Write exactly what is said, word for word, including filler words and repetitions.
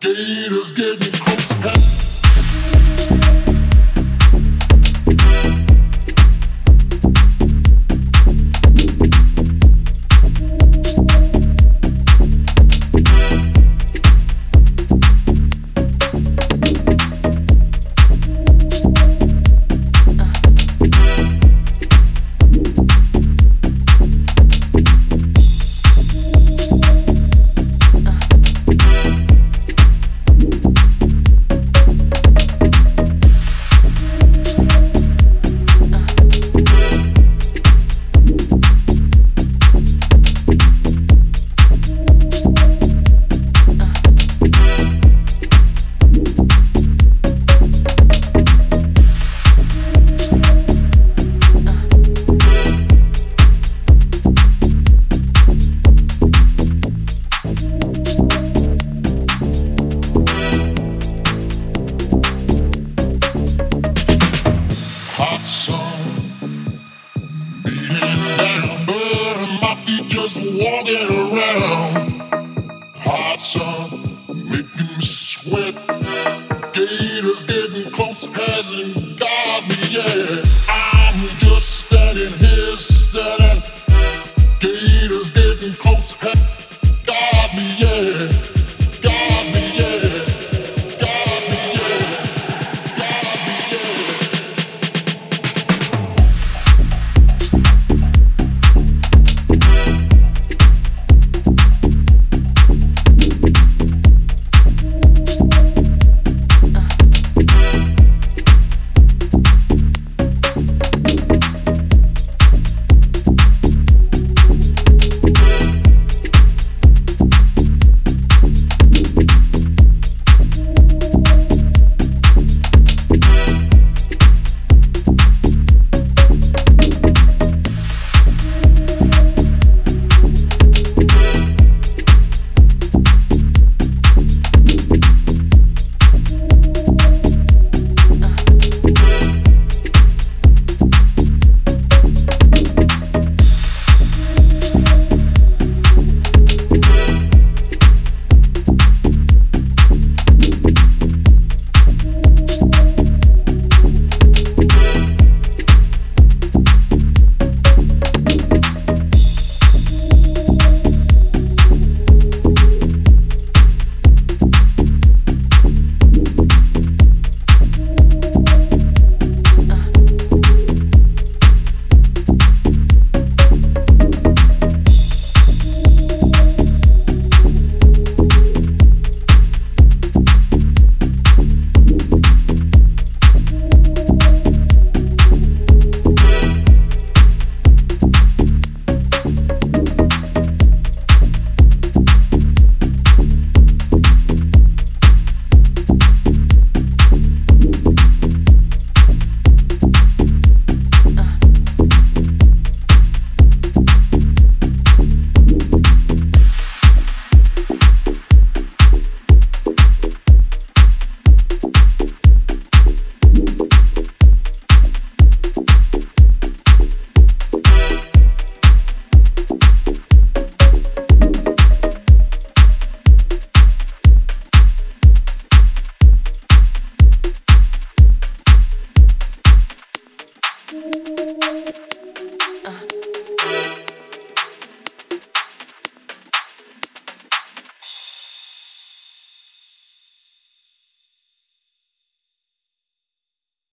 Gators getting close. Hot Suun, beating down, burning my feet just walking around. Hot Suun, making me sweat. Gators getting close, hasn't got me yet. I'm just standing here, sitting. Gators getting close, hasn't got me yet. Thank you.